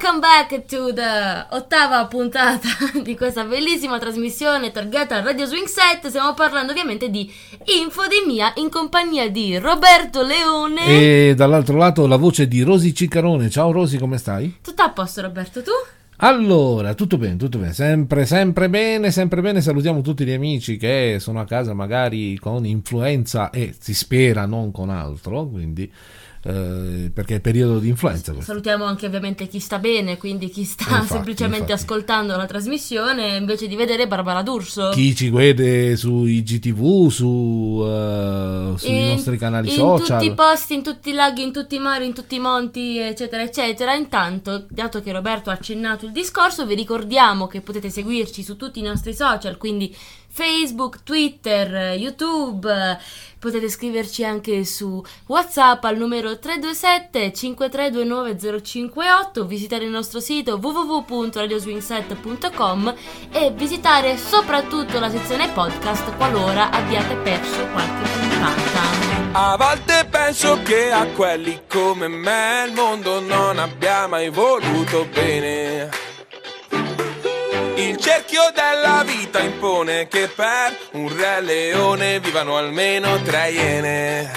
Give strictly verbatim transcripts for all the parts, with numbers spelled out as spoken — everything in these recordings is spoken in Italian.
Welcome back to the ottava puntata di questa bellissima trasmissione targata Radio Swing Set. Stiamo parlando ovviamente di Infodemia in compagnia di Roberto Leone e dall'altro lato la voce di Rosy Ciccarone. Ciao Rosy, come stai? Tutto a posto Roberto, tu? Allora, tutto bene, tutto bene, sempre, sempre bene, sempre bene. Salutiamo tutti gli amici che sono a casa magari con influenza e si spera non con altro, quindi eh, perché è periodo di influenza. Salutiamo anche ovviamente chi sta bene, quindi chi sta infatti, semplicemente infatti. ascoltando la trasmissione invece di vedere Barbara D'Urso. Chi ci vede su I G T V, su, uh, sui in, nostri canali in social. In tutti i posti, in tutti i laghi, in tutti i mari, in tutti i monti, eccetera, eccetera. Intanto, dato che Roberto ha accennato il discorso, vi ricordiamo che potete seguirci su tutti i nostri social, quindi Facebook, Twitter, YouTube. Potete scriverci anche su WhatsApp al numero tre due sette cinque tre due nove zero cinque otto, visitare il nostro sito w w w punto radio swing set punto com e visitare soprattutto la sezione podcast qualora abbiate perso qualche puntata. A volte penso che a quelli come me il mondo non abbia mai voluto bene. Il cerchio della vita impone che per un re leone vivano almeno tre iene.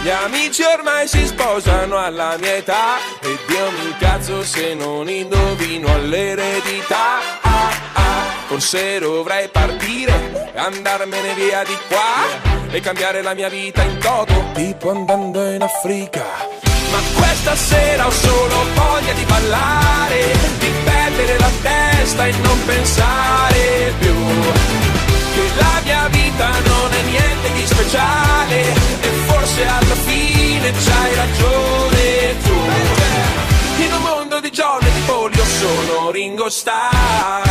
Gli amici ormai si sposano alla mia età e Dio mi cazzo se non indovino all'eredità. Ah, ah, forse dovrei partire, andarmene via di qua e cambiare la mia vita in toto, tipo andando in Africa. Ma questa sera ho solo voglia di ballare, di perdere la testa e non pensare più che la mia vita non è niente di speciale e forse alla fine c'hai ragione tu. In un mondo di giorni di polio sono Ringo Starr,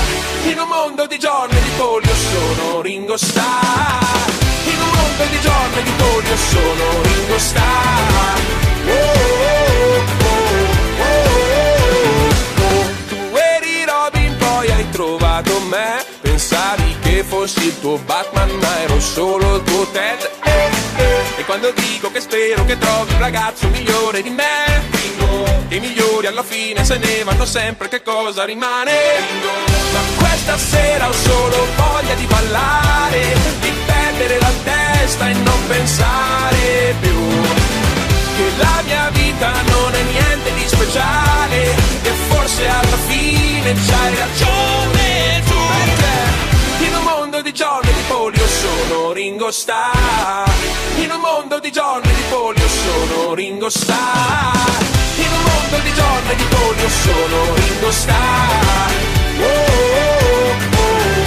in un mondo di giorni di polio sono Ringo Starr, in un mondo di giorni di polio sono Ringo Starr. Oh, oh, oh, oh, oh, oh, oh. Tu eri Robin, poi hai trovato me. Pensavi che fossi il tuo Batman, ma ero solo il tuo Ted. eh, eh. E quando dico che spero che trovi un ragazzo migliore di me, Ringo, i migliori alla fine se ne vanno sempre, che cosa rimane? Ringo. Ma questa sera ho solo voglia di ballare, di perdere la testa e non pensare più che la mia vita non è niente di speciale e forse alla fine c'hai ragione tu. In un mondo di giorni di polio sono Ringo Starr, in un mondo di giorni di polio sono Ringo Starr, in un mondo di giorni di polio sono Ringo Starr. Oh, oh, oh.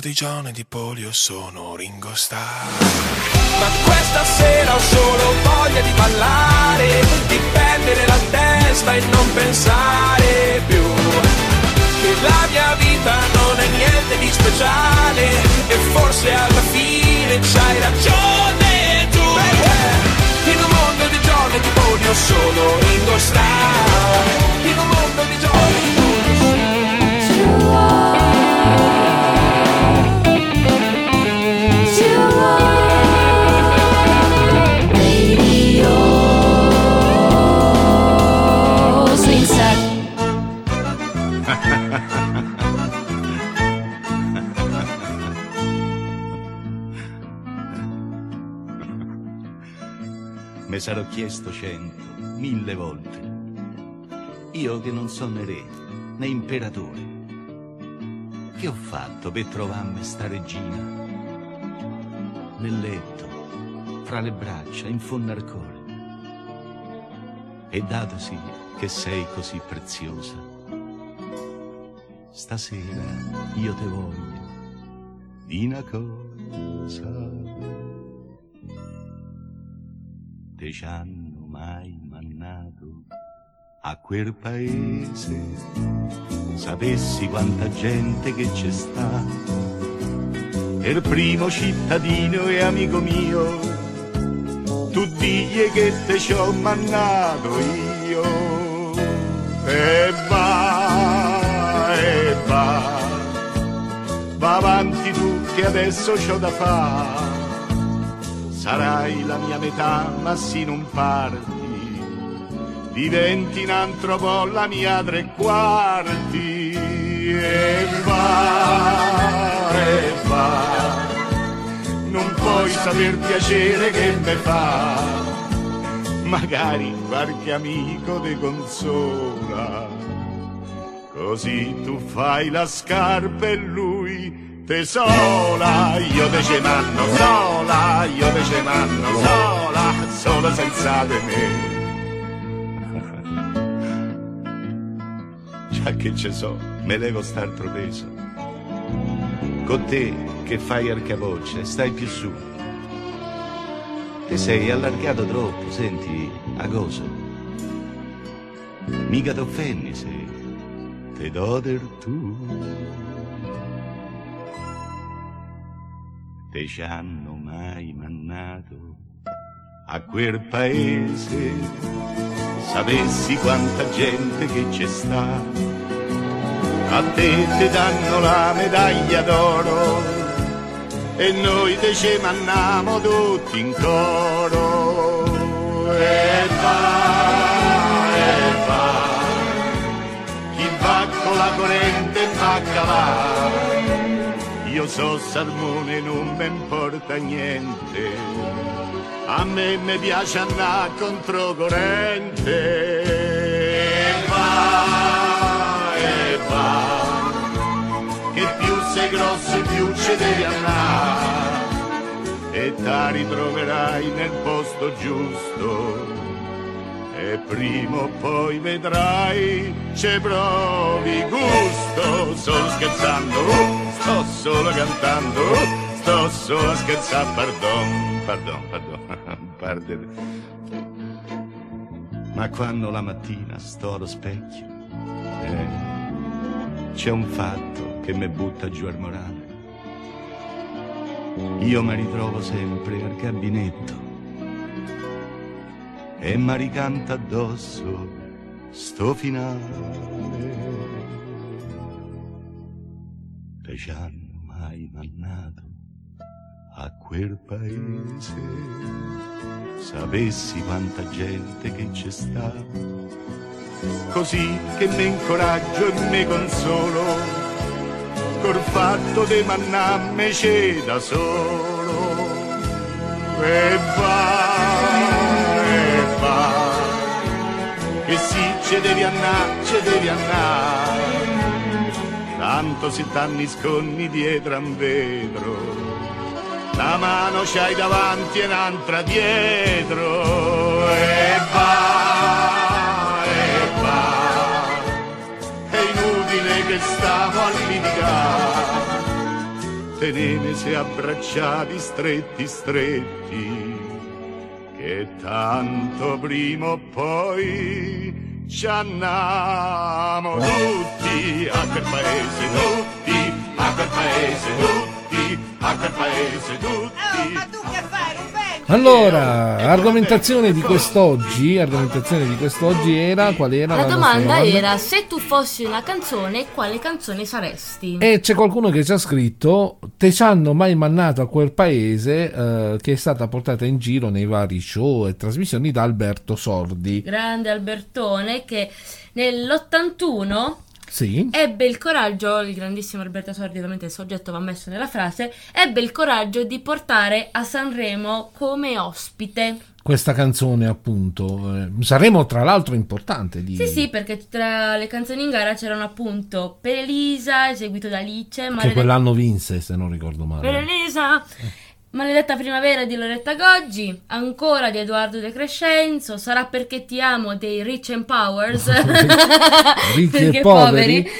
Di John e di polio sono Ringo Starr. Ma questa sera ho solo voglia di ballare, di perdere la testa e non pensare più che la mia vita non è niente di speciale e forse alla fine c'hai ragione tu. In un mondo di John e di polio sono Ringo Starr, in un mondo di John e di me sarò chiesto cento, mille volte, io che non sono né re, né imperatore, che ho fatto per trovarmi sta regina? Nel letto, fra le braccia, in fondo al cuore. E datosi che sei così preziosa, stasera io te voglio di una cosa. Te ci hanno mai mannato a quel paese, sapessi quanta gente che c'è sta. E il primo cittadino e amico mio, tu digli che te ci ho mannato io. E va, e va, va avanti tu che adesso c'ho da fare. Sarai la mia metà, ma se non parti, diventi un altro po' la mia tre quarti. E va, e va, non puoi saper piacere che me fa. Magari qualche amico ti consola, così tu fai la scarpa e lui te sola, io te ce manno sola, io te ce manno sola, sola senza di me. Già che ce so, me levo st'altro peso. Con te che fai arcaboccia stai più su. Te sei allargato troppo, senti, a cosa? Mica t'offendi se te do del tu. Te ci hanno mai mannato a quel paese, sapessi quanta gente che c'è sta. A te te danno la medaglia d'oro e noi te ci manniamo tutti in coro. E va, e va, chi va con la corrente va a cavare. Io so salmone, non mi importa niente, a me mi piace andare controcorrente. E va, e va, che più sei grosso più ci devi andare, e ti ritroverai nel posto giusto, e prima o poi vedrai ci provi gusto. Sto scherzando, uh. Sto solo cantando, sto solo a scherzare, pardon, pardon, pardon, pardon. Ma quando la mattina sto allo specchio, eh, c'è un fatto che mi butta giù al morale. Io mi ritrovo sempre al gabinetto e mi ricanta addosso sto finale. Te ci hanno mai mannato a quel paese, sapessi quanta gente che c'è sta, così che mi incoraggio e mi consolo, col fatto di mannarmi c'è da solo. E va, e va, che sì, ci devi andare, ci devi andare. Tanto si t'anni sconni dietro a un vetro, la mano c'hai davanti e un'altra dietro. E va, e va, è inutile che stiamo a litigare. Teneme se abbracciati stretti stretti, che tanto prima o poi ci andiamo tutti a quel paese, tutti a quel paese, tutti a quel paese, tutti. Oh, ma tu che fai, Ruben? Allora, argomentazione di quest'oggi, argomentazione di quest'oggi era qual era la, la domanda, domanda era: se tu fossi una canzone, quale canzone saresti? E c'è qualcuno che ci ha scritto: te ci hanno mai mannato a quel paese, eh, che è stata portata in giro nei vari show e trasmissioni da Alberto Sordi. Grande Albertone, che nell'ottantuno sì, ebbe il coraggio, il grandissimo Alberto Sordi, ovviamente il soggetto va messo nella frase, ebbe il coraggio di portare a Sanremo come ospite questa canzone, appunto. Sanremo, tra l'altro, importante lì. Sì, sì, perché tra le canzoni in gara c'erano appunto Per Elisa, eseguito da Alice, Maled- che quell'anno vinse, se non ricordo male, Per Elisa, eh. Maledetta Primavera di Loretta Goggi, Ancora di Edoardo De Crescenzo, Sarà perché ti amo dei Rich and Powers, Ricchi e poveri, poveri.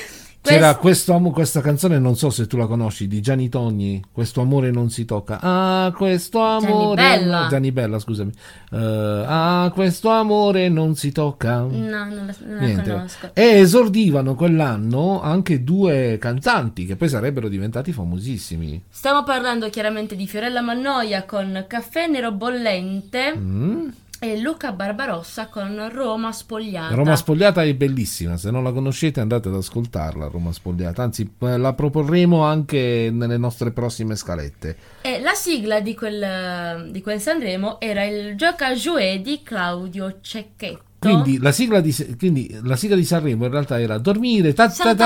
C'era questo, questa canzone, non so se tu la conosci, di Gianni Togni, Questo amore non si tocca. Ah, questo amore... Gianni Bella. Gianni Bella, scusami. Uh, ah, questo amore non si tocca. No, non la, non la conosco. E esordivano quell'anno anche due cantanti che poi sarebbero diventati famosissimi. Stiamo parlando chiaramente di Fiorella Mannoia con Caffè Nero Bollente. Mm. E Luca Barbarossa con Roma Spogliata. Roma Spogliata è bellissima, se non la conoscete andate ad ascoltarla, Roma Spogliata, anzi la proporremo anche nelle nostre prossime scalette. E la sigla di quel, di quel Sanremo era il Gioca Joué di Claudio Cecchetto. Quindi la sigla di quindi la sigla di Sanremo in realtà era Dormire, fantastico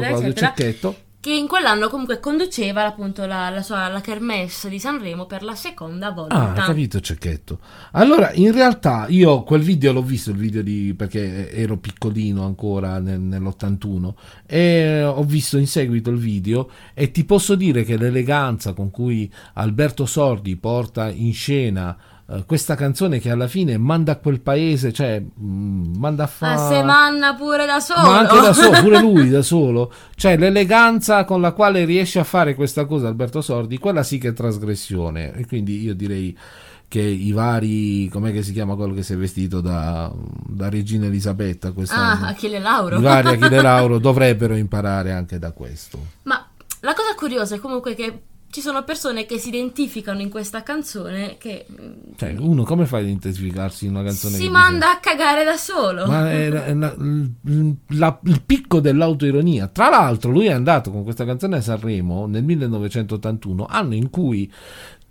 Claudio Cecchetto, che in quell'anno comunque conduceva appunto la, la sua la kermesse di Sanremo per la seconda volta. Ah, capito Cecchetto. Allora, in realtà io quel video l'ho visto, il video di perché ero piccolino ancora nel, nell'ottantuno, e ho visto in seguito il video e ti posso dire che l'eleganza con cui Alberto Sordi porta in scena questa canzone, che alla fine manda a quel paese, cioè manda a fare... Ah, se manna pure da solo! Ma anche da solo, pure lui da solo. Cioè l'eleganza con la quale riesce a fare questa cosa Alberto Sordi, quella sì che è trasgressione. E quindi io direi che i vari... com'è che si chiama quello che si è vestito da, da regina Elisabetta quest'anno? Ah, Achille Lauro! I vari Achille Lauro dovrebbero imparare anche da questo. Ma la cosa curiosa è comunque che ci sono persone che si identificano in questa canzone che... Cioè, uno come fa ad identificarsi in una canzone? Si che manda dice... a cagare da solo. Ma è la, è la, la, il picco dell'autoironia. Tra l'altro lui è andato con questa canzone a Sanremo nel millenovecentottantuno, anno in cui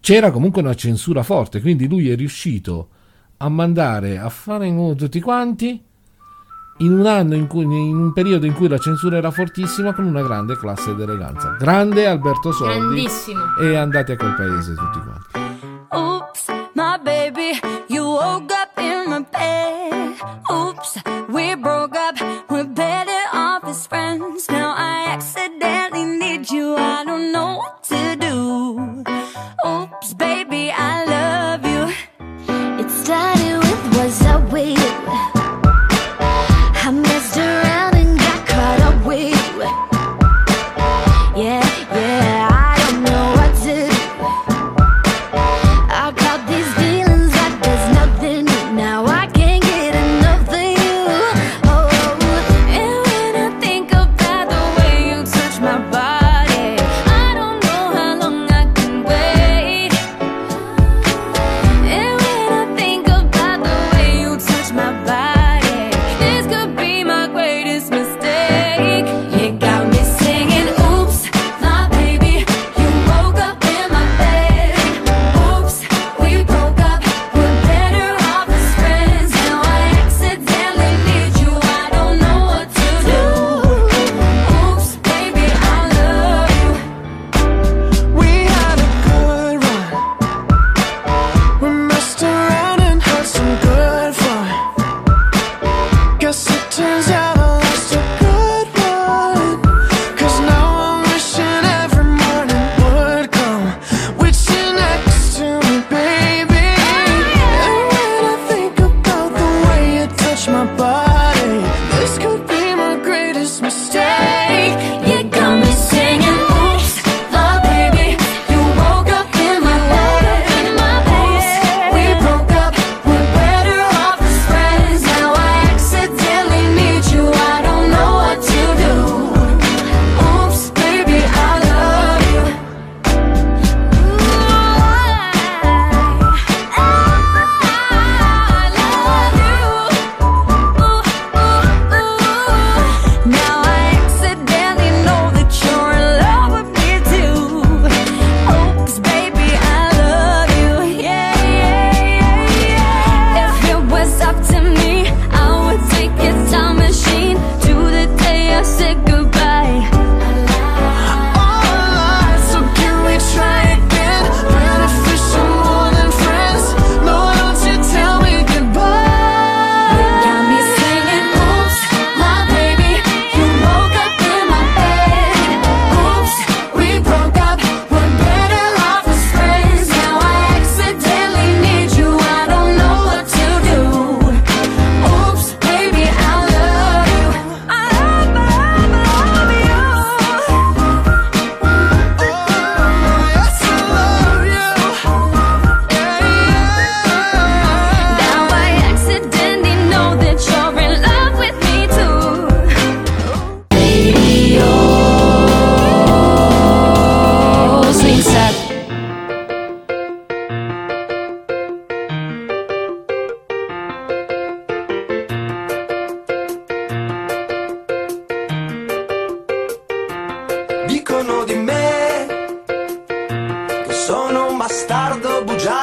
c'era comunque una censura forte, quindi lui è riuscito a mandare a fare tutti quanti in un anno in cui, in un periodo in cui la censura era fortissima, con una grande classe d'eleganza. Grande Alberto Sordi. Grandissimo. E andate a quel paese tutti quanti. Oops, my baby, you woke up in my bed. Oops, we broke up, we're better off as friends. Now I accidentally need you, I don't know what to do. Oops, baby, I love you. It started with was I with. I messed around and got caught up with. Yeah, yeah, I don't know what to do.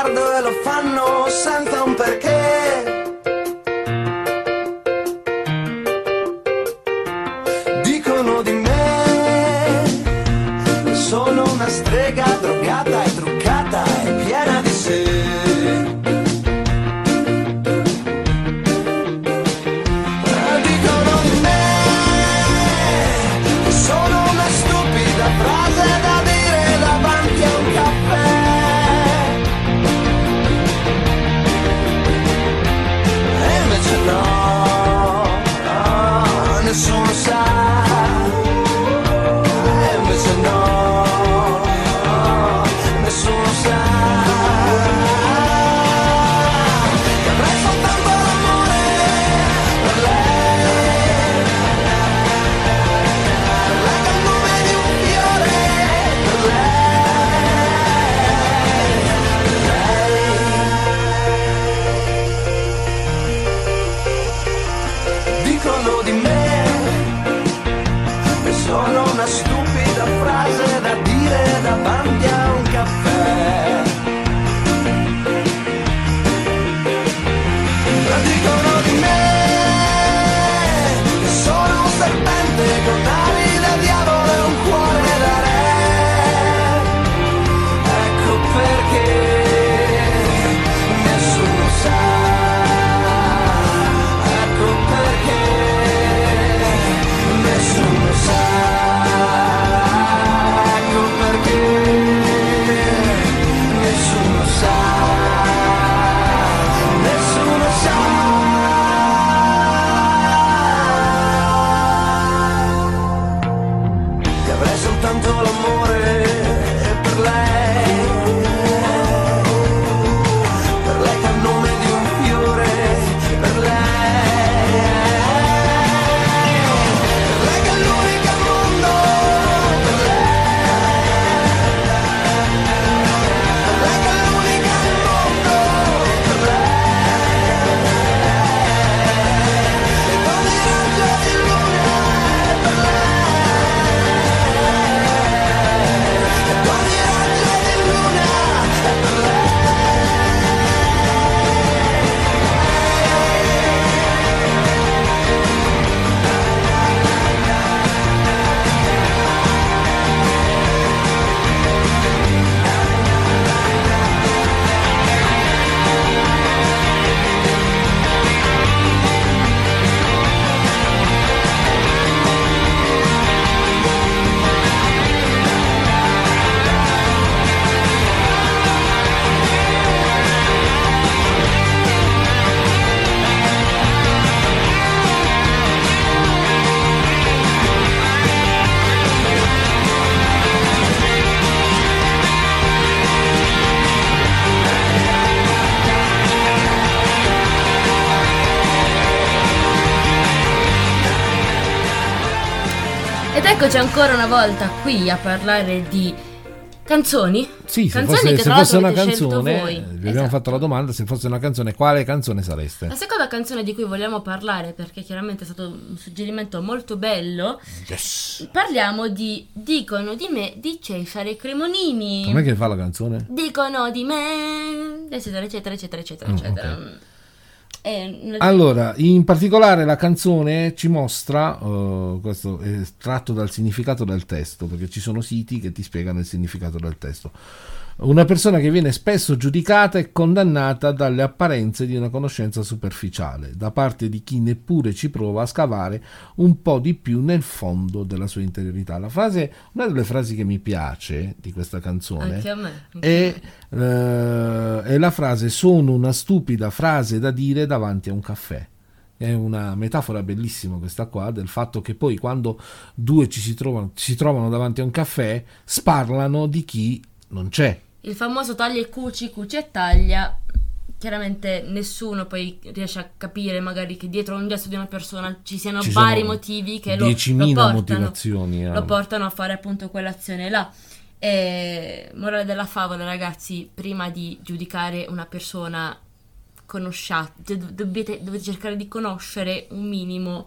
ritardo e lo fanno senza un perché. Dicono di me sono una strega drogata e truccata e piena di sé. Dicono di me sono una stupida frase da dire davanti a un caffè. No, no, nessuno sa, e invece no, no, nessuno sa che avrei soltanto l'amore per lei, per lei che è il nome di un fiore, per lei, per lei. Dicono di me che sono una stupida frase da dire davanti a un caffè. Ma dicono di me che sono un serpente con ali da diavolo e un cuore da re. Ecco perché nessuno sa. Nessuno sa, ecco perché nessuno sa, nessuno sa. Che avrei soltanto l'amore per lei, per lei che ha il nome di un fiore, per lei. Eccoci ancora una volta qui a parlare di canzoni. Sì, se canzoni fosse, che se fosse una canzone, voi. Vi esatto. Abbiamo fatto la domanda: se fosse una canzone, quale canzone sareste? La seconda canzone di cui vogliamo parlare, perché chiaramente è stato un suggerimento molto bello. Yes. Parliamo di Dicono di me di Cesare Cremonini. Com'è che fa la canzone? Dicono di me, eccetera, eccetera, eccetera, eccetera, mm, eccetera. Okay. Allora, in particolare la canzone ci mostra, uh, questo è tratto dal significato del testo, perché ci sono siti che ti spiegano il significato del testo, una persona che viene spesso giudicata e condannata dalle apparenze di una conoscenza superficiale, da parte di chi neppure ci prova a scavare un po' di più nel fondo della sua interiorità. La frase, una delle frasi che mi piace di questa canzone, anche a me, anche è, eh, è la frase "sono una stupida frase da dire davanti a un caffè". È una metafora bellissima questa qua, del fatto che poi quando due ci si trovano, si trovano davanti a un caffè, sparlano di chi non c'è. Il famoso taglia e cuci, cuci e taglia. Chiaramente nessuno poi riesce a capire magari che dietro un gesto di una persona ci siano ci vari motivi che lo, lo, portano, motivazioni, eh. lo portano a fare appunto quell'azione là. E morale della favola, ragazzi, prima di giudicare una persona conosciate, dovete, dovete cercare di conoscere un minimo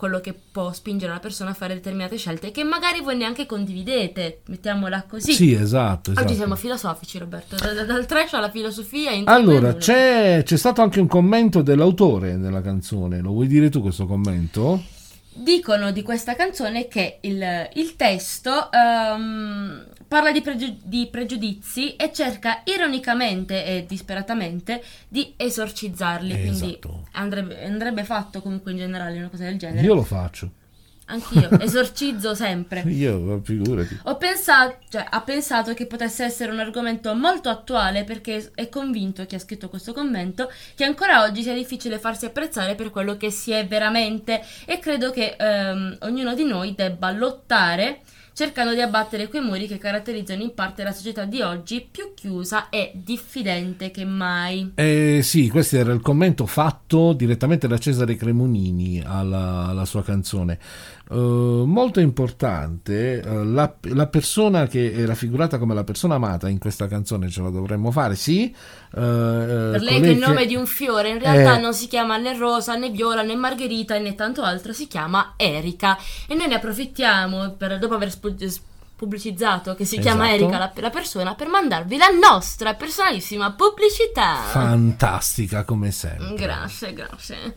quello che può spingere una persona a fare determinate scelte che magari voi neanche condividete, mettiamola così. Sì, esatto, esatto. Oggi siamo filosofici, Roberto, dal, dal trash alla filosofia. Allora, c'è, c'è stato anche un commento dell'autore della canzone, lo vuoi dire tu questo commento? Dicono di questa canzone che il, il testo um, parla di, pregiu- di pregiudizi e cerca ironicamente e disperatamente di esorcizzarli, eh, quindi esatto. andrebbe, andrebbe fatto comunque in generale una cosa del genere. Io lo faccio. Anch'io, esorcizzo sempre. Io, figurati. Ho pensato, cioè, ha pensato che potesse essere un argomento molto attuale perché è convinto, chi ha scritto questo commento, che ancora oggi sia difficile farsi apprezzare per quello che si è veramente, e credo che ehm, ognuno di noi debba lottare cercando di abbattere quei muri che caratterizzano in parte la società di oggi, più chiusa e diffidente che mai. Eh sì, questo era il commento fatto direttamente da Cesare Cremonini alla, alla sua canzone. Uh, molto importante, uh, la, la persona che era figurata come la persona amata in questa canzone, ce la dovremmo fare, sì. Uh, per lei che il nome che... di un fiore in realtà eh... non si chiama né rosa, né viola, né margherita, né tanto altro, si chiama Erika, e noi ne approfittiamo per, dopo aver sp- pubblicizzato che si esatto. chiama Erika la, la persona, per mandarvi la nostra personalissima pubblicità fantastica come sempre. Grazie, grazie.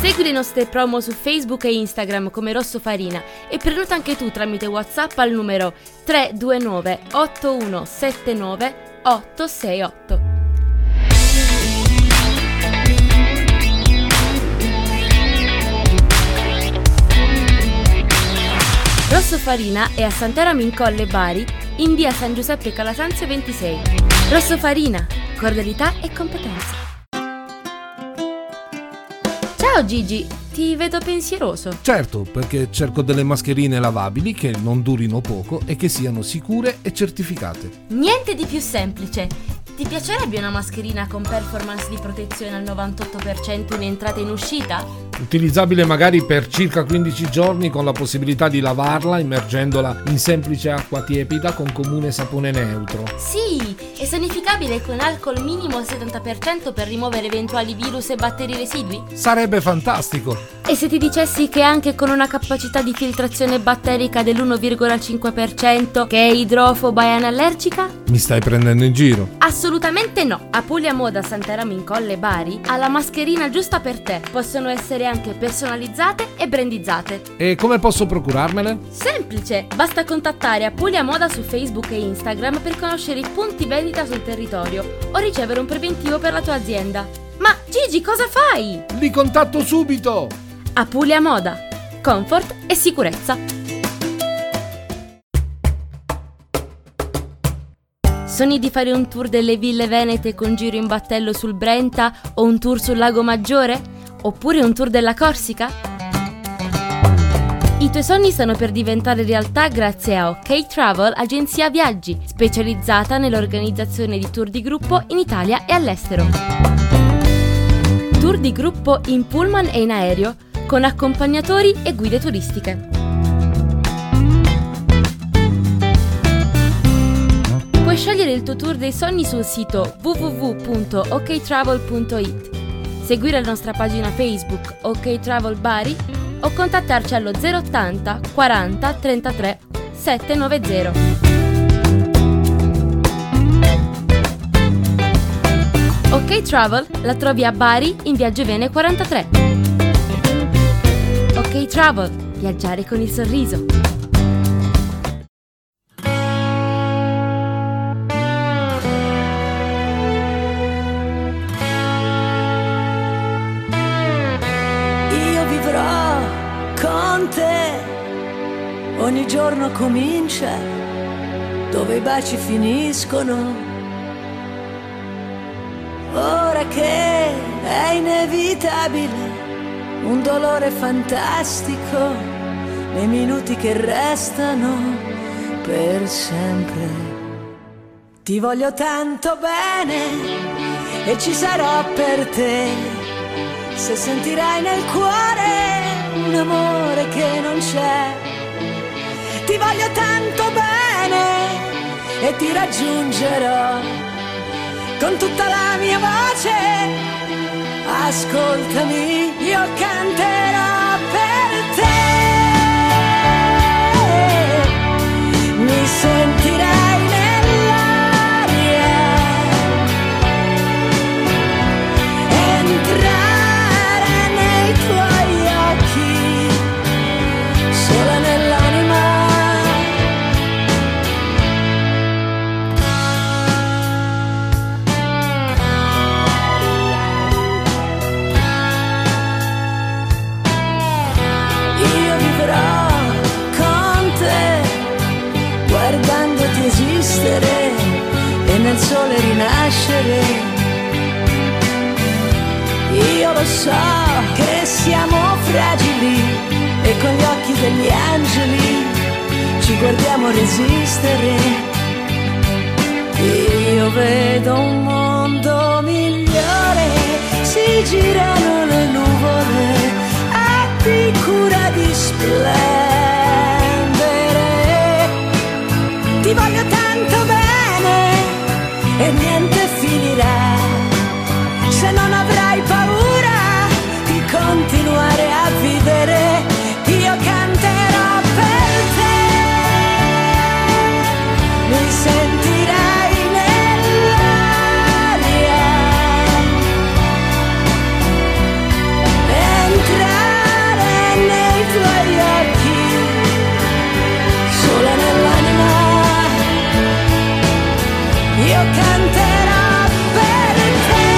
Segui le nostre promo su Facebook e Instagram come Rosso Farina e prenota anche tu tramite WhatsApp al numero tre due nove otto uno sette nove otto sei otto. Rosso Farina è a Santeramo in Colle Bari, in via San Giuseppe Calasanzio ventisei. Rosso Farina, cordialità e competenza. Ciao Gigi, ti vedo pensieroso. Certo, perché cerco delle mascherine lavabili che non durino poco e che siano sicure e certificate. Niente di più semplice. Ti piacerebbe una mascherina con performance di protezione al novantotto per cento in entrata e in uscita? Utilizzabile magari per circa quindici giorni con la possibilità di lavarla immergendola in semplice acqua tiepida con comune sapone neutro. Sì, e sanificabile con alcol minimo al settanta per cento per rimuovere eventuali virus e batteri residui? Sarebbe fantastico! E se ti dicessi che anche con una capacità di filtrazione batterica dell'uno virgola cinque per cento che è idrofoba e anallergica? Mi stai prendendo in giro? Assolutamente no! Apulia Moda Santeramo in Colle Bari ha la mascherina giusta per te. Possono essere anche personalizzate e brandizzate. E come posso procurarmele? Semplice! Basta contattare Apulia Moda su Facebook e Instagram per conoscere i punti vendita sul territorio o ricevere un preventivo per la tua azienda. Ma Gigi, cosa fai? Li contatto subito! Apulia Moda. Comfort e sicurezza. Sogni di fare un tour delle ville venete con giro in battello sul Brenta o un tour sul Lago Maggiore? Oppure un tour della Corsica? I tuoi sogni stanno per diventare realtà grazie a OK Travel, agenzia viaggi, specializzata nell'organizzazione di tour di gruppo in Italia e all'estero. Tour di gruppo in pullman e in aereo, con accompagnatori e guide turistiche. Puoi scegliere il tuo tour dei sogni sul sito w w w punto o k travel punto i t. Seguire la nostra pagina Facebook OK Travel Bari o contattarci allo zero ottanta quaranta trentatré settecentonovanta. OK Travel la trovi a Bari in via Giovene quarantatré. OK Travel, viaggiare con il sorriso. Ogni giorno comincia dove i baci finiscono. Ora che è inevitabile un dolore fantastico nei minuti che restano per sempre. Ti voglio tanto bene e ci sarò per te, se sentirai nel cuore un amore che non c'è. Ti voglio tanto bene e ti raggiungerò con tutta la mia voce, ascoltami, io canterò per te, mi sentirai nell'aria, entrare nei tuoi occhi, sola nell'anima. E nel sole rinascere, io lo so che siamo fragili e con gli occhi degli angeli ci guardiamo resistere. Io vedo un mondo migliore, si girano le nuvole, abbi cura di splendere. Ti voglio tanto bene e niente finirà, se non avrai paura di continuare a vivere, io canterò per te, mi sentirai nell'aria, entrare nei tuoi occhi, sola nell'anima. Io canterò per te,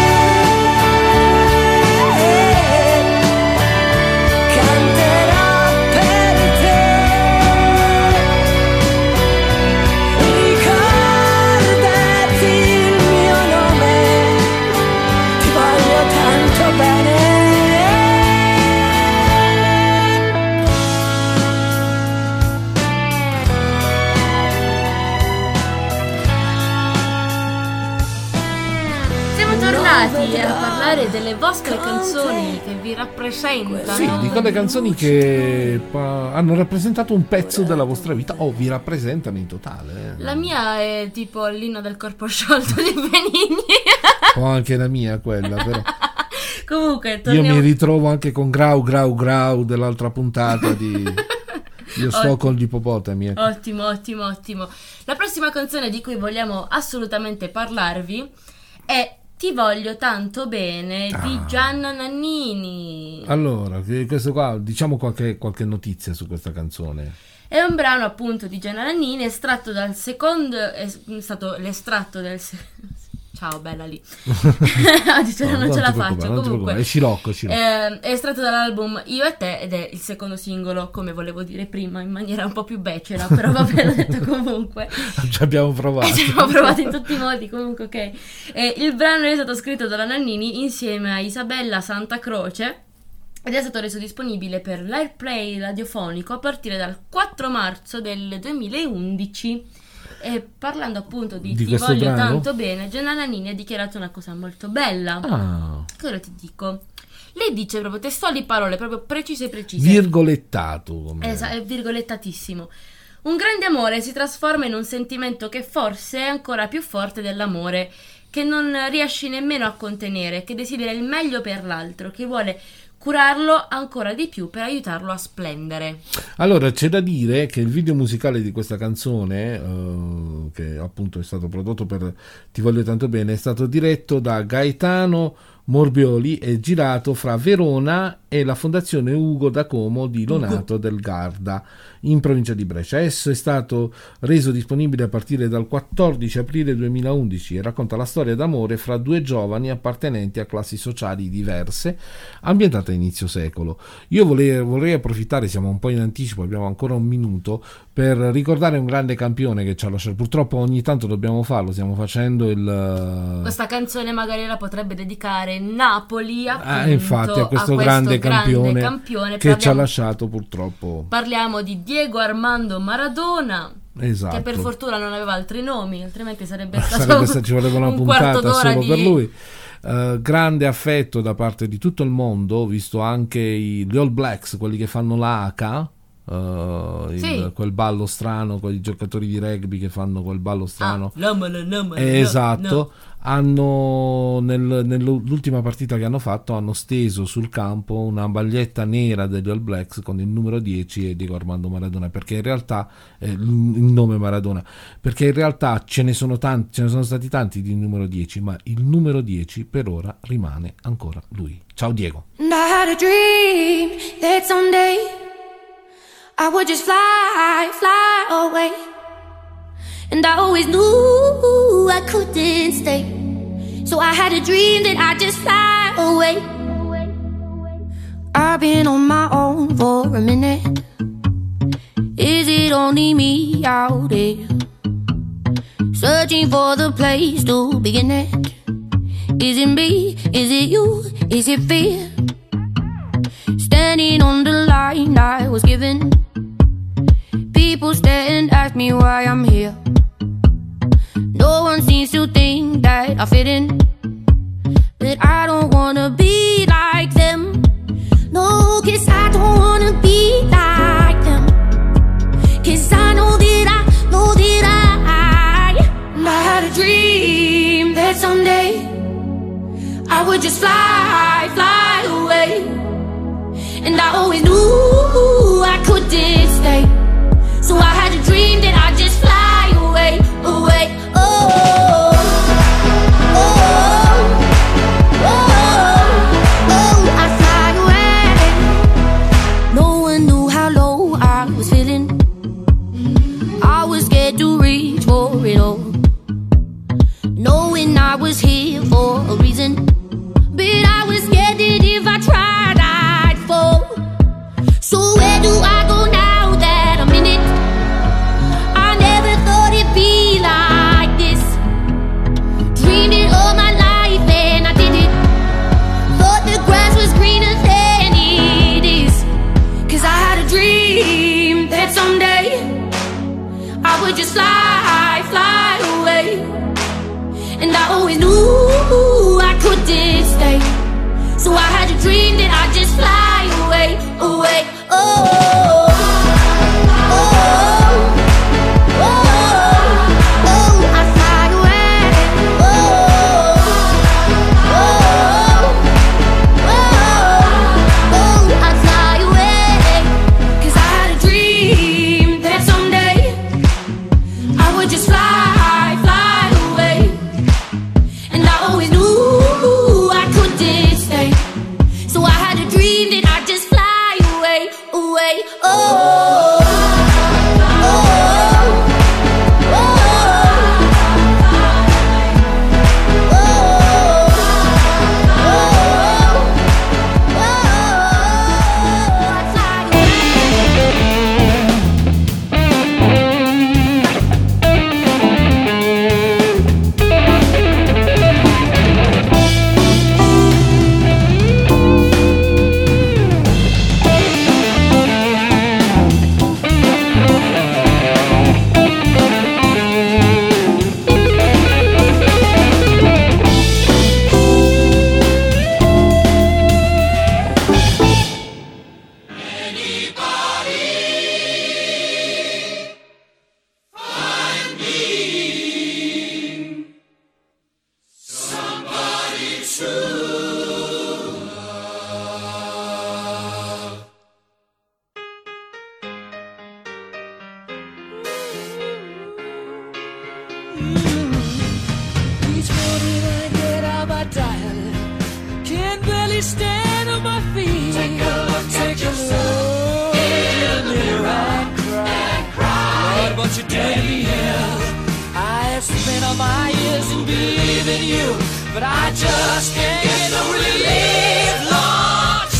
canterò per te, ricordati il mio nome, ti voglio tanto bene. A parlare delle vostre canzoni che vi rappresentano. Sì, di quelle canzoni che pa- hanno rappresentato un pezzo della vostra vita o vi rappresentano in totale. La mia è tipo l'inno del corpo sciolto di Benigni. O anche la mia quella, però. Comunque torniamo... Io mi ritrovo anche con Grau Grau Grau dell'altra puntata di... Io sto Ot- con l'ippopotami. Ottimo, ottimo, ottimo. La prossima canzone di cui vogliamo assolutamente parlarvi è Ti voglio tanto bene ah. di Gianna Nannini. Allora, questo qua, diciamo qualche, qualche notizia su questa canzone. È un brano appunto di Gianna Nannini estratto dal secondo, è stato l'estratto del se- ciao bella lì addirittura no, non, non ce la faccio comunque è scirocco, scirocco. Eh, è estratto dall'album Io e te ed è il secondo singolo, come volevo dire prima in maniera un po' più becera, però vabbè l'ho detto comunque ci abbiamo provato ci abbiamo provato in tutti i modi comunque ok. Eh, il brano è stato scritto dalla Nannini insieme a Isabella Santa Croce ed è stato reso disponibile per l'airplay radiofonico a partire dal quattro marzo del duemilaundici. E parlando appunto di, di Ti voglio brano? tanto bene, Gianna Nannini ha dichiarato una cosa molto bella. Ah. Che ora ti dico? Lei dice proprio testuali parole, proprio precise precise. Virgolettato. Come... Esatto, è virgolettatissimo. Un grande amore si trasforma in un sentimento che forse è ancora più forte dell'amore, che non riesci nemmeno a contenere, che desidera il meglio per l'altro, che vuole... curarlo ancora di più per aiutarlo a splendere. Allora c'è da dire che il video musicale di questa canzone eh, che appunto è stato prodotto per Ti voglio tanto bene è stato diretto da Gaetano Morbioli e girato fra Verona e la Fondazione Ugo da Como di Lonato del Garda in provincia di Brescia. Esso è stato reso disponibile a partire dal quattordici aprile duemilaundici e racconta la storia d'amore fra due giovani appartenenti a classi sociali diverse, ambientata a inizio secolo. Io vorrei, vorrei approfittare, siamo un po' in anticipo, abbiamo ancora un minuto, per ricordare un grande campione che ci ha lasciato. Purtroppo ogni tanto dobbiamo farlo, stiamo facendo il... Questa canzone magari la potrebbe dedicare Napoli, appunto, ah, infatti, a questo, a questo grande, grande campione, campione che parliamo, ci ha lasciato purtroppo. Parliamo di Diego Armando Maradona. Esatto. Che per fortuna non aveva altri nomi, altrimenti sarebbe stato, sarebbe stato ci voleva una un puntata solo di... per lui. Uh, grande affetto da parte di tutto il mondo, visto anche i, gli All Blacks, quelli che fanno l'A H. Uh, sì. il, quel ballo strano, quei giocatori di rugby che fanno quel ballo strano, ah, no, no, no, no, esatto, no. Hanno nel, nell'ultima partita che hanno fatto hanno steso sul campo una maglietta nera degli All Blacks con il numero dieci e Diego Armando Maradona, perché in realtà eh, il nome Maradona, perché in realtà ce ne sono tanti, ce ne sono stati tanti di numero dieci, ma il numero dieci per ora rimane ancora lui. Ciao Diego. And I had a dream that someday I would just fly, fly away. And I always knew I couldn't stay. So I had a dream that I'd just fly away. I've been on my own for a minute. Is it only me out there? Searching for the place to begin it. Is it me? Is it you? Is it fear? Standing on the line I was given. People stare and ask me why I'm here. No one seems to think that I fit in, but I don't wanna be like them. No, cause I don't wanna be like them. Cause I know that I, know that I and I had a dream that someday I would just fly, fly away. And I always knew I couldn't stay, so I had a dream that I'd just fly away, away, oh, oh, oh, oh, oh, I'd fly away. No one knew how low I was feeling. I was scared to reach for it all, knowing I was here for a reason, but I was scared that if I tried I'd fall. So where do I go now? Just fly, fly away. And I always knew I couldn't stay, so I had a dream that I'd just fly away, away, oh.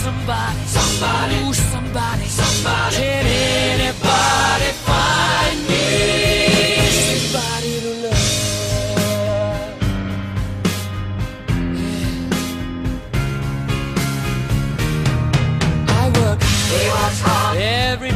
Somebody, somebody, somebody, can anybody find?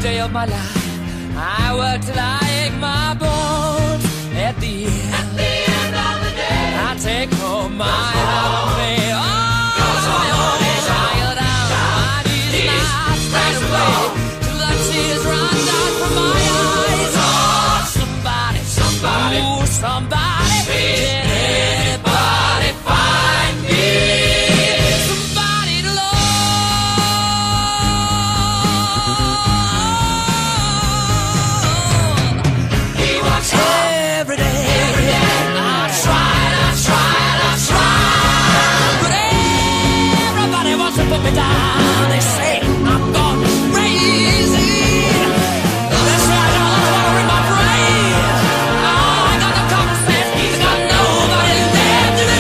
day of my life. I worked till I ate my bones. At the end, at the end of the day, I take home my heart and play. Oh, my own is higher down. My knees not straight away till the tears run down from my eyes. Oh, somebody, somebody, ooh, somebody, can anybody find me? Me down. They say I'm gone crazy. That's why I don't want to worry in my brain. Oh, I got the common sense. He's got nobody left to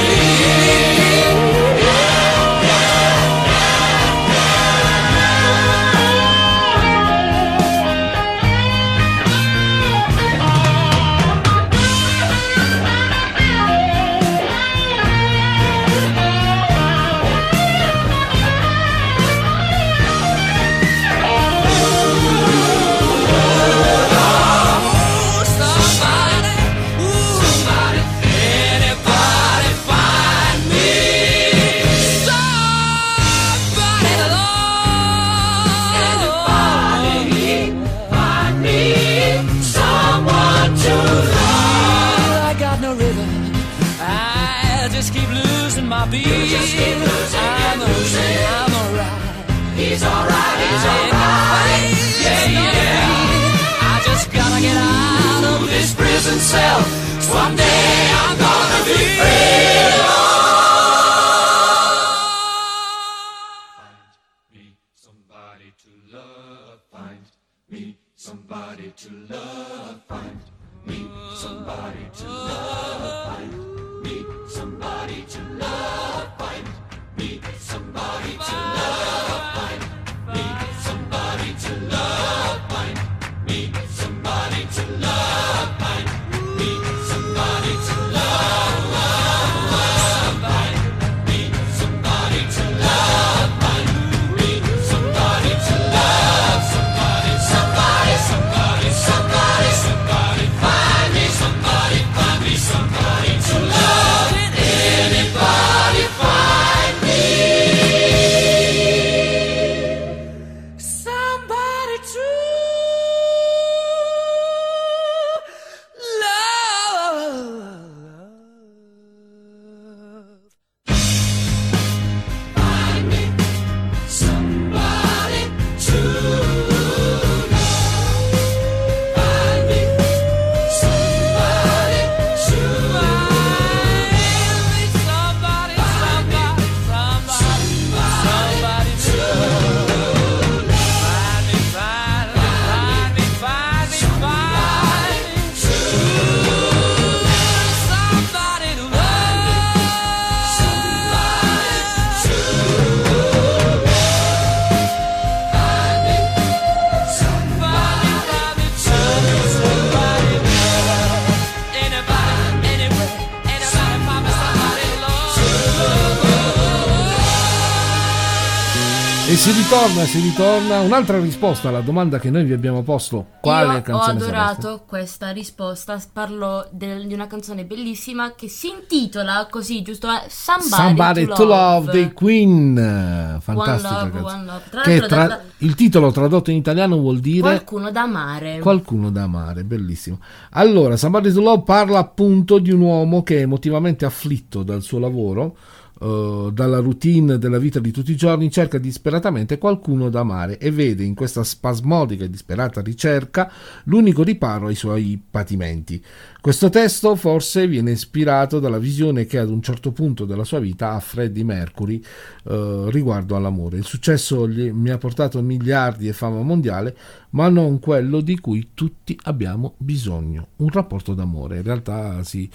Si ritorna, si ritorna. Un'altra risposta alla domanda che noi vi abbiamo posto. Quale Io canzone ho adorato sareste? Questa risposta. Parlo del, di una canzone bellissima che si intitola così, giusto? Somebody, Somebody to, to Love dei Queen. Fantastica One Love, canzone. One Love. Tra che tra, da, il titolo tradotto in italiano vuol dire qualcuno da amare. Qualcuno da amare, bellissimo. Allora, Somebody to Love parla appunto di un uomo che è emotivamente afflitto dal suo lavoro, dalla routine della vita di tutti i giorni, cerca disperatamente qualcuno da amare e vede in questa spasmodica e disperata ricerca l'unico riparo ai suoi patimenti. Questo testo forse viene ispirato dalla visione che ad un certo punto della sua vita ha Freddie Mercury eh, riguardo all'amore. Il successo gli, mi ha portato miliardi e fama mondiale, ma non quello di cui tutti abbiamo bisogno, un rapporto d'amore. In realtà sì,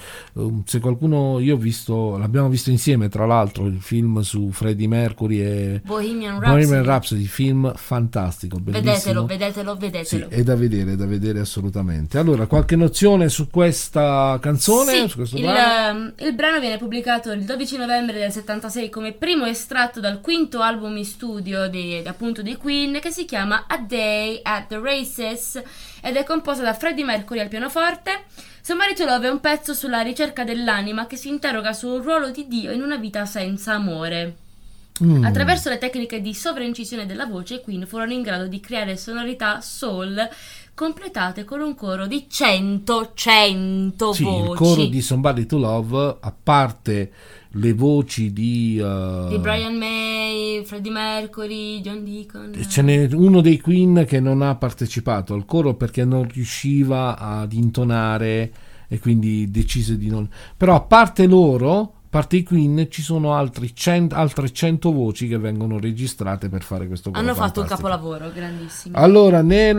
se qualcuno, io ho visto, l'abbiamo visto insieme tra l'altro il film su Freddie Mercury e Bohemian Rhapsody, Bohemian Rhapsody, film fantastico, bellissimo. Vedetelo, vedetelo, vedetelo. Sì, è da vedere, è da vedere assolutamente. Allora, qualche nozione su questa canzone? Sì, su questo il, brano? Il brano viene pubblicato il dodici novembre del settantasei come primo estratto dal quinto album in studio di, appunto, dei Queen, che si chiama A Day at the Races ed è composta da Freddie Mercury al pianoforte. Somebody to Love è un pezzo sulla ricerca dell'anima che si interroga sul ruolo di Dio in una vita senza amore. Mm. Attraverso le tecniche di sovraincisione della voce, Queen furono in grado di creare sonorità soul completate con un coro di cento, cento sì, voci. Il coro di Somebody to Love, a parte le voci di, uh, di Brian May, Freddie Mercury, John Deacon, ce n'è uno dei Queen che non ha partecipato al coro perché non riusciva ad intonare e quindi decise di non, però a parte loro, parte i Queen, ci sono altri cent- altre cento voci che vengono registrate per fare questo coro. Hanno fatto fantastico. Un capolavoro grandissimo. Allora nel,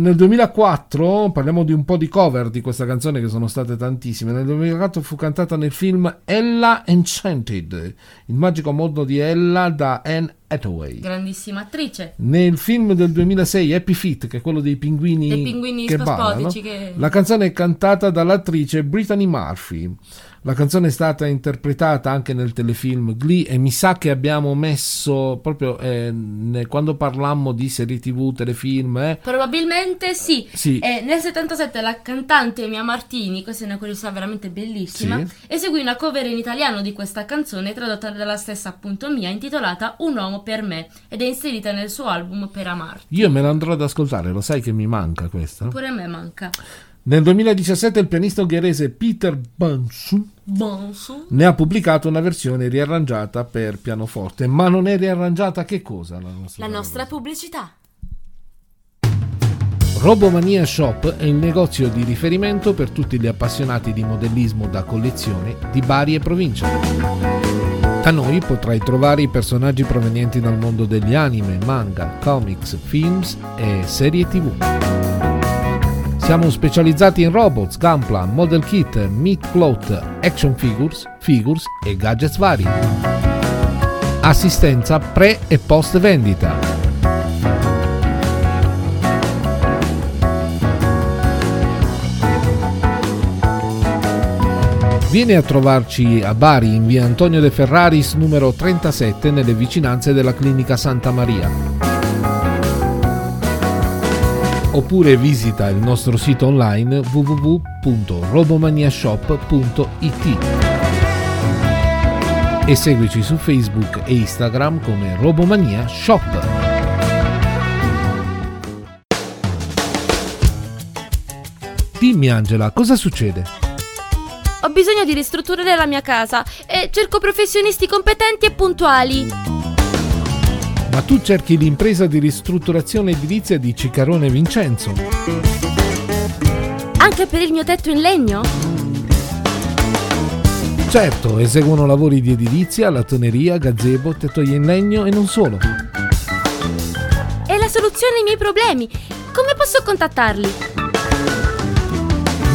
nel duemilaquattro, parliamo di un po' di cover di questa canzone che sono state tantissime. Nel duemilaquattro fu cantata nel film Ella Enchanted, Il magico mondo di Ella, da Anne Hathaway, grandissima attrice. Nel film del duemilasei Happy Feet, che è quello dei pinguini, dei pinguini che ballano, che... la canzone è cantata dall'attrice Brittany Murphy. La canzone è stata interpretata anche nel telefilm Glee e mi sa che abbiamo messo proprio eh, ne, quando parlammo di serie tv, telefilm, eh. probabilmente sì, sì. Eh, nel settantasette la cantante Mia Martini, questa è una curiosità veramente bellissima, sì. eseguì una cover in italiano di questa canzone tradotta dalla stessa appunto Mia, intitolata Un uomo per me, ed è inserita nel suo album Per amarti. Io me l'andrò ad ascoltare, lo sai che mi manca questa? Pure a me manca. Nel duemiladiciassette il pianista ungherese Peter Benson ne ha pubblicato una versione riarrangiata per pianoforte, ma non è riarrangiata che cosa? La nostra, la nostra pubblicità. Robomania Shop è il negozio di riferimento per tutti gli appassionati di modellismo da collezione di Bari e provincia. Da noi potrai trovare i personaggi provenienti dal mondo degli anime, manga, comics, films e serie tv. Siamo specializzati in robots, gunpla, model kit, meat plot, action figures, figures e gadgets vari. Assistenza pre e post vendita. Vieni a trovarci a Bari in via Antonio De Ferraris numero trentasette, nelle vicinanze della clinica Santa Maria. Oppure visita il nostro sito online w w w punto robomaniashop punto i t e seguici su Facebook e Instagram come Robomania Shop. Dimmi Angela, cosa succede? Ho bisogno di ristrutturare la mia casa e cerco professionisti competenti e puntuali. Ma tu cerchi l'impresa di ristrutturazione edilizia di Ciccarone Vincenzo? Anche per il mio tetto in legno? Certo, eseguono lavori di edilizia, lattoneria, gazebo, tettoie in legno e non solo. È la soluzione ai miei problemi. Come posso contattarli?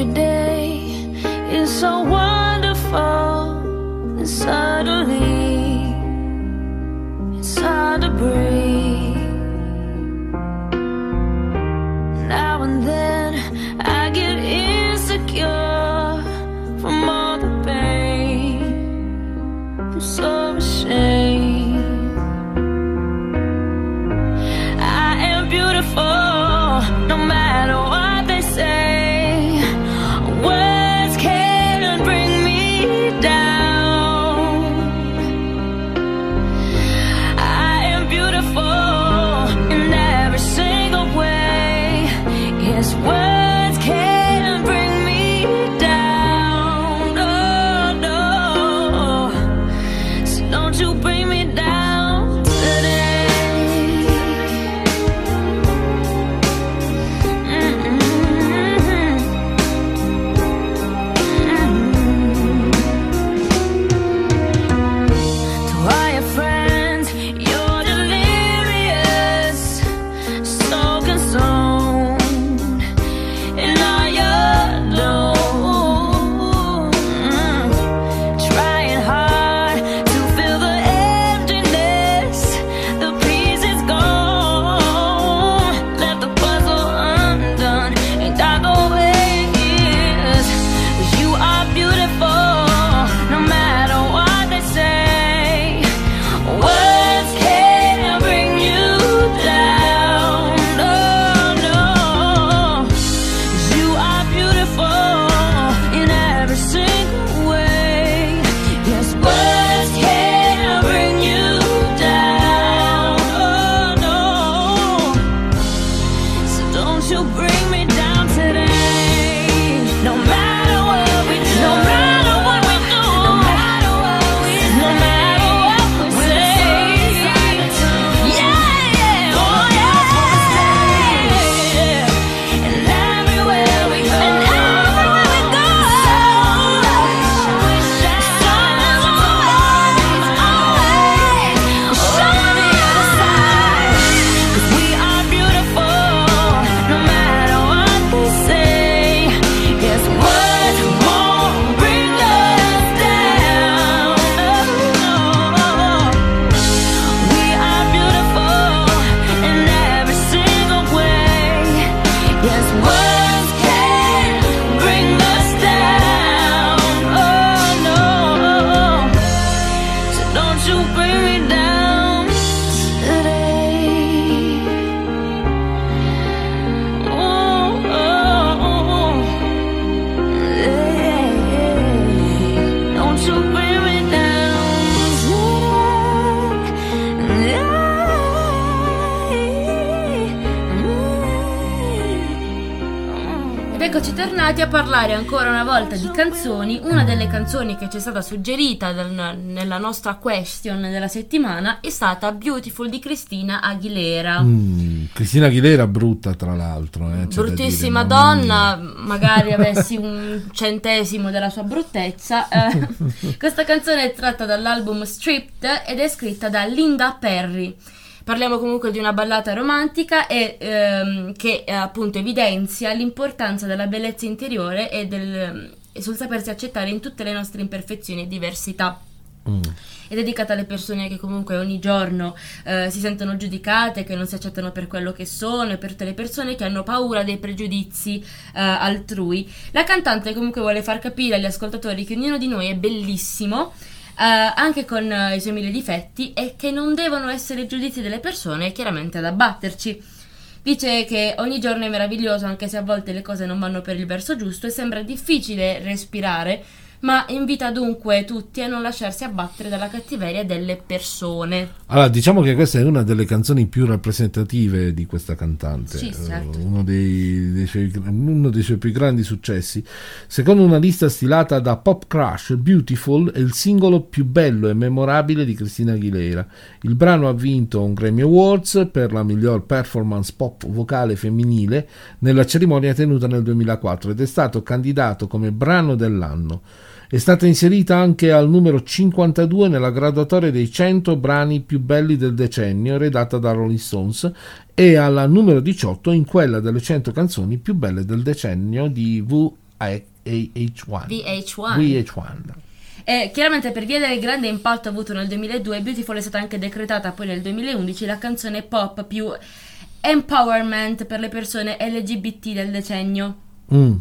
every day is so wonderful, and suddenly it's hard to breathe. Now and then I get insecure from all the pain. I'm so ashamed. I am beautiful, no matter what. A parlare ancora una volta di canzoni, una delle canzoni che ci è stata suggerita del, nella nostra question della settimana è stata Beautiful di Christina Aguilera. Mm, Christina Aguilera brutta tra l'altro, eh, bruttissima dire, donna, magari avessi un centesimo della sua bruttezza. Eh, questa canzone è tratta dall'album Stripped ed è scritta da Linda Perry. Parliamo comunque di una ballata romantica e ehm, che eh, appunto evidenzia l'importanza della bellezza interiore e, del, e sul sapersi accettare in tutte le nostre imperfezioni e diversità. Mm. È dedicata alle persone che comunque ogni giorno eh, si sentono giudicate, che non si accettano per quello che sono, e per tutte le persone che hanno paura dei pregiudizi eh, altrui. La cantante comunque vuole far capire agli ascoltatori che ognuno di noi è bellissimo, Uh, anche con uh, i suoi mille difetti, e che non devono essere i giudizi delle persone chiaramente ad abbatterci. Dice che ogni giorno è meraviglioso anche se a volte le cose non vanno per il verso giusto e sembra difficile respirare, ma invita dunque tutti a non lasciarsi abbattere dalla cattiveria delle persone. Allora, diciamo che questa è una delle canzoni più rappresentative di questa cantante. Sì, certo. Uno dei, dei suoi, uno dei suoi più grandi successi. Secondo una lista stilata da Pop Crush, Beautiful è il singolo più bello e memorabile di Christina Aguilera. Il brano ha vinto un Grammy Awards per la miglior performance pop vocale femminile nella cerimonia tenuta nel duemilaquattro ed è stato candidato come brano dell'anno. È stata inserita anche al numero cinquantadue nella graduatoria dei cento brani più belli del decennio redatta da Rolling Stones e alla numero diciotto in quella delle cento canzoni più belle del decennio di V H uno. E chiaramente per via del grande impatto avuto nel duemiladue, Beautiful è stata anche decretata poi nel duemilaundici la canzone pop più empowerment per le persone L G B T del decennio. Mm.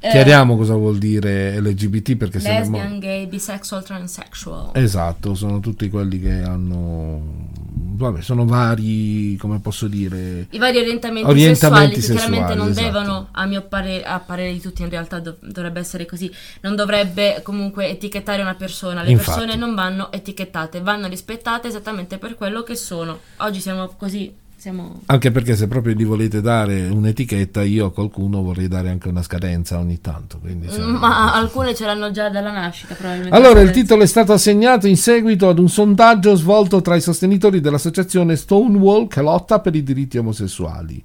Chiariamo eh, cosa vuol dire L G B T, perché lesbian, mo- gay, bisexual, transsexual. Esatto, sono tutti quelli che hanno, vabbè, sono vari, come posso dire, i vari orientamenti, orientamenti sessuali, sessuali che chiaramente non esatto. devono, a mio parere, a parere di tutti in realtà dov- dovrebbe essere così, non dovrebbe comunque etichettare una persona, le Infatti. persone non vanno etichettate, vanno rispettate esattamente per quello che sono. Oggi siamo così. Siamo... Anche perché se proprio gli volete dare un'etichetta, io a qualcuno vorrei dare anche una scadenza ogni tanto, quindi siamo... ma alcune ce l'hanno già dalla nascita probabilmente. Allora il titolo è stato assegnato in seguito ad un sondaggio svolto tra i sostenitori dell'associazione Stonewall che lotta per i diritti omosessuali.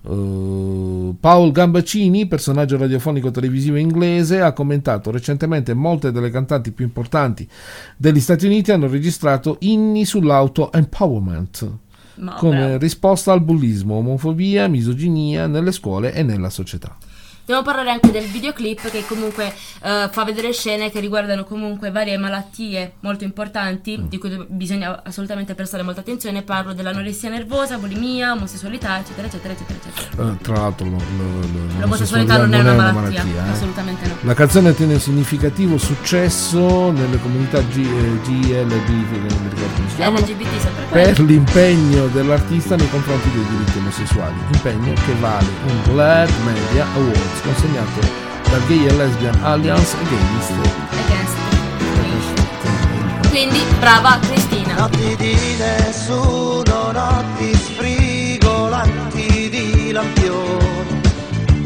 Uh, Paul Gambaccini, personaggio radiofonico televisivo inglese, ha commentato recentemente: molte delle cantanti più importanti degli Stati Uniti hanno registrato inni sull'auto empowerment Ma, come bravo. risposta al bullismo, omofobia, misoginia nelle scuole e nella società. Devo parlare anche del videoclip che comunque eh, fa vedere scene che riguardano comunque varie malattie molto importanti, mm. di cui bisogna assolutamente prestare molta attenzione. Parlo dell'anoressia nervosa, bulimia, omosessualità, eccetera, eccetera, eccetera, eccetera. Eh, tra l'altro lo, lo, lo, l'omosessualità non, non è una malattia, malattia eh? assolutamente no. La canzone tiene un significativo successo nelle comunità G L B T per l'impegno dell'artista nei confronti dei diritti omosessuali, impegno che vale un Black Media Award consegnato da Gay and Lesbian Alliance Against Against Quindi brava Cristina. Notti di nessuno, notti sfrigolanti di lampioni,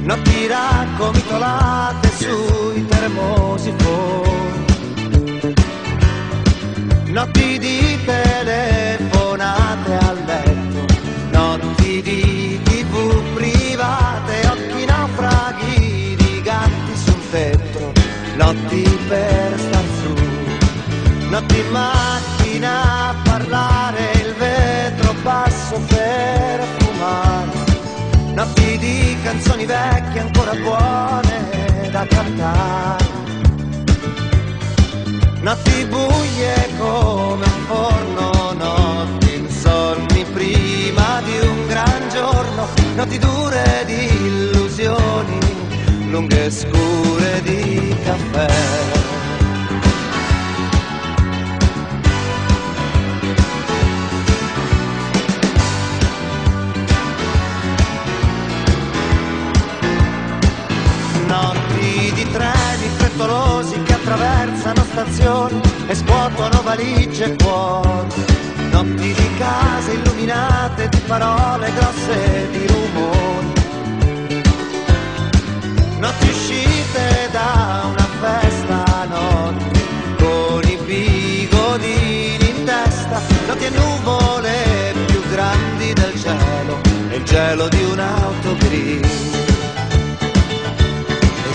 notti raccomitolate sui termosifoni, notti di telefonate a letto, notti di tv private, occhi naufraghi di gatti sul tetto, notti per star su, notti in macchina a parlare, il vetro basso per fumare, notti di canzoni vecchie ancora buone da cantare, notti buie come un forno, notti insonni prima di un gran giorno, notti dure di illusioni, lunghe scure di caffè. Notti di treni frettolosi che attraversano stazioni e scuotono valigie e cuori, notti di case illuminate di parole grosse e di rumori, notti uscite da una festa, notti con i bigodini in testa, notti e nuvole più grandi del cielo e il gelo di un'auto grigia.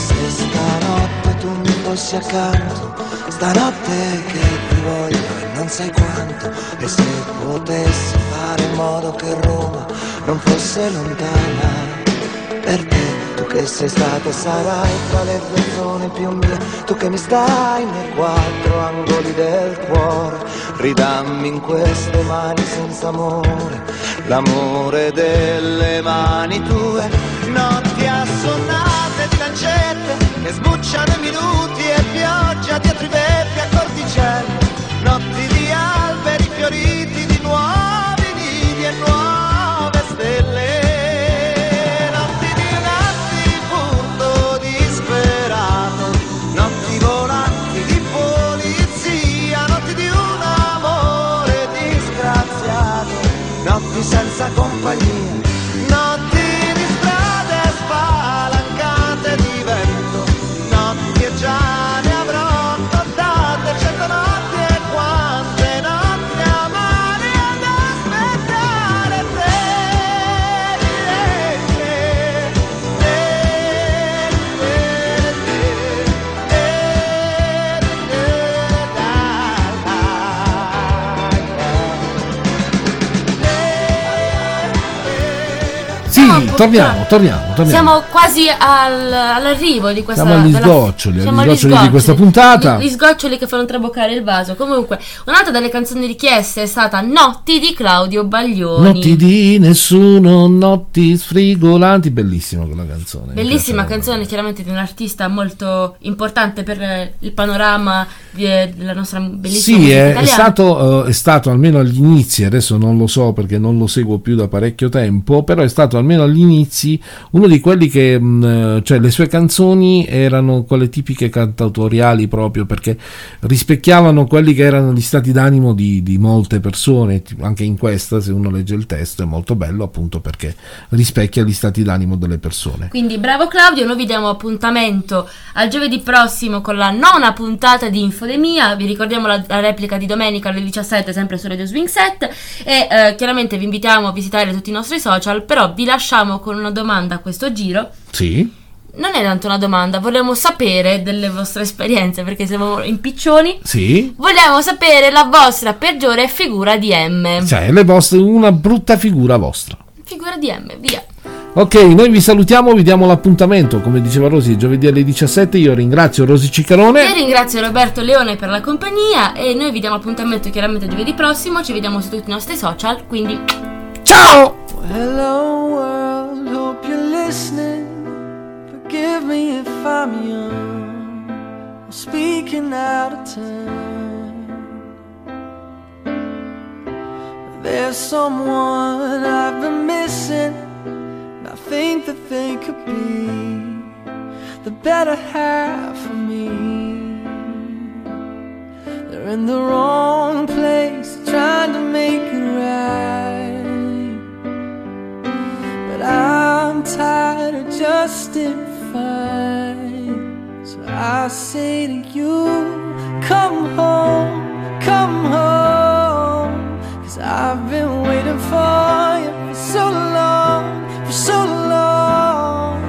E stanotte tu mi fossi accanto, stanotte che ti voglio e non sai quanto, e se potessi fare in modo che Roma non fosse lontana per te, tu che sei stata e sarai tra le due zone più mie, tu che mi stai nei quattro angoli del cuore, ridammi in queste mani senza amore l'amore delle mani tue, notti assonnate di lancette che sbucciano i minuti e pioggia dietro i vetri a corticello, notti di alberi fioriti di nuovi nidi e nuove stelle, notti di un attiburto disperato, notti volanti di polizia, notti di un amore disgraziato, notti senza compagnia, già ne avrò contate cento notti e quante notti amate. Sì, torniamo, torniamo, torniamo. Siamo quasi al, all'arrivo di questa. Siamo agli della, sgoccioli, siamo agli sgoccioli di questa puntata. Gli, gli sgoccioli che fanno traboccare il vaso. Comunque, un'altra delle canzoni richieste è stata Notti di Claudio Baglioni. Notti di nessuno, notti sfrigolanti. Bellissima quella canzone. Bellissima canzone, chiaramente di un artista molto importante per il panorama della nostra bellissima musica italiana. Sì, è, è stato, è stato almeno agli inizi, adesso non lo so perché non lo seguo più da parecchio tempo, però è stato almeno agli inizi uno di quelli che, mh, cioè le sue canzoni erano quelle tipiche cantautoriali, proprio perché rispecchiavano quelli che erano gli stati d'animo di, di molte persone. Anche in questa, se uno legge il testo, è molto bello, appunto perché rispecchia gli stati d'animo delle persone. Quindi bravo Claudio, noi vi diamo appuntamento al giovedì prossimo con la nona puntata di Infodemia. Vi ricordiamo la, la replica di domenica alle diciassette, sempre su Radio Swing Set, e eh, chiaramente vi invitiamo a visitare tutti i nostri social, però vi lasciamo con una domanda a questo giro. Sì. Non è tanto una domanda, vogliamo sapere delle vostre esperienze, perché siamo impiccioni. Sì. Vogliamo sapere la vostra peggiore figura di M. Cioè, le vostre, una brutta figura vostra. Figura di M, via. Ok, noi vi salutiamo, vi diamo l'appuntamento, come diceva Rosy, giovedì alle diciassette. Io ringrazio Rosy Ciccarone e ringrazio Roberto Leone per la compagnia, e noi vi diamo appuntamento chiaramente giovedì prossimo. Ci vediamo su tutti i nostri social, quindi ciao! Hello world, hope you're listening. Forgive me if I'm young or speaking out of turn. There's someone I've been missing, and I think that they could be the better half of me. They're in the wrong place, trying to make it right, but I'm tired of justifying. So I say to you, come home, come home, 'cause I've been waiting for you for so long, for so long.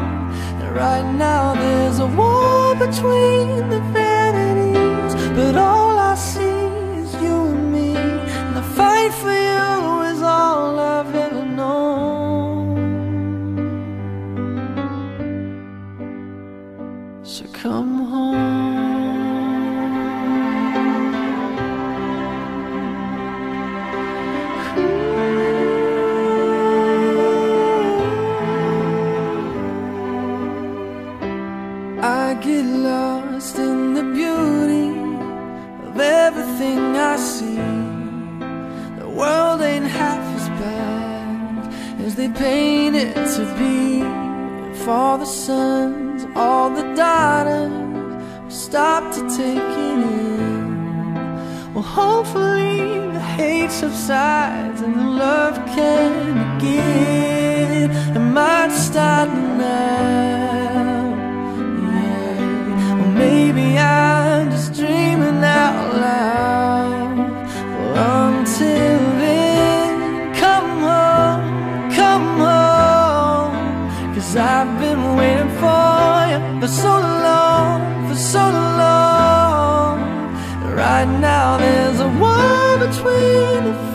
And right now there's a war between the vanities, but all I see is you and me, and the fight for you is all I've ever known. So come home. Ooh. I get lost in the beauty of everything I see. The world ain't half as bad as they paint it to be. For the sun, all the daughters stop to take it in. Well, hopefully the hate subsides and the love can begin. It might start now, yeah. Or maybe I'm just dreaming out loud. Well, until then, come home, come home, 'cause I've been waiting for for so long, for so long. Right now there's a war between the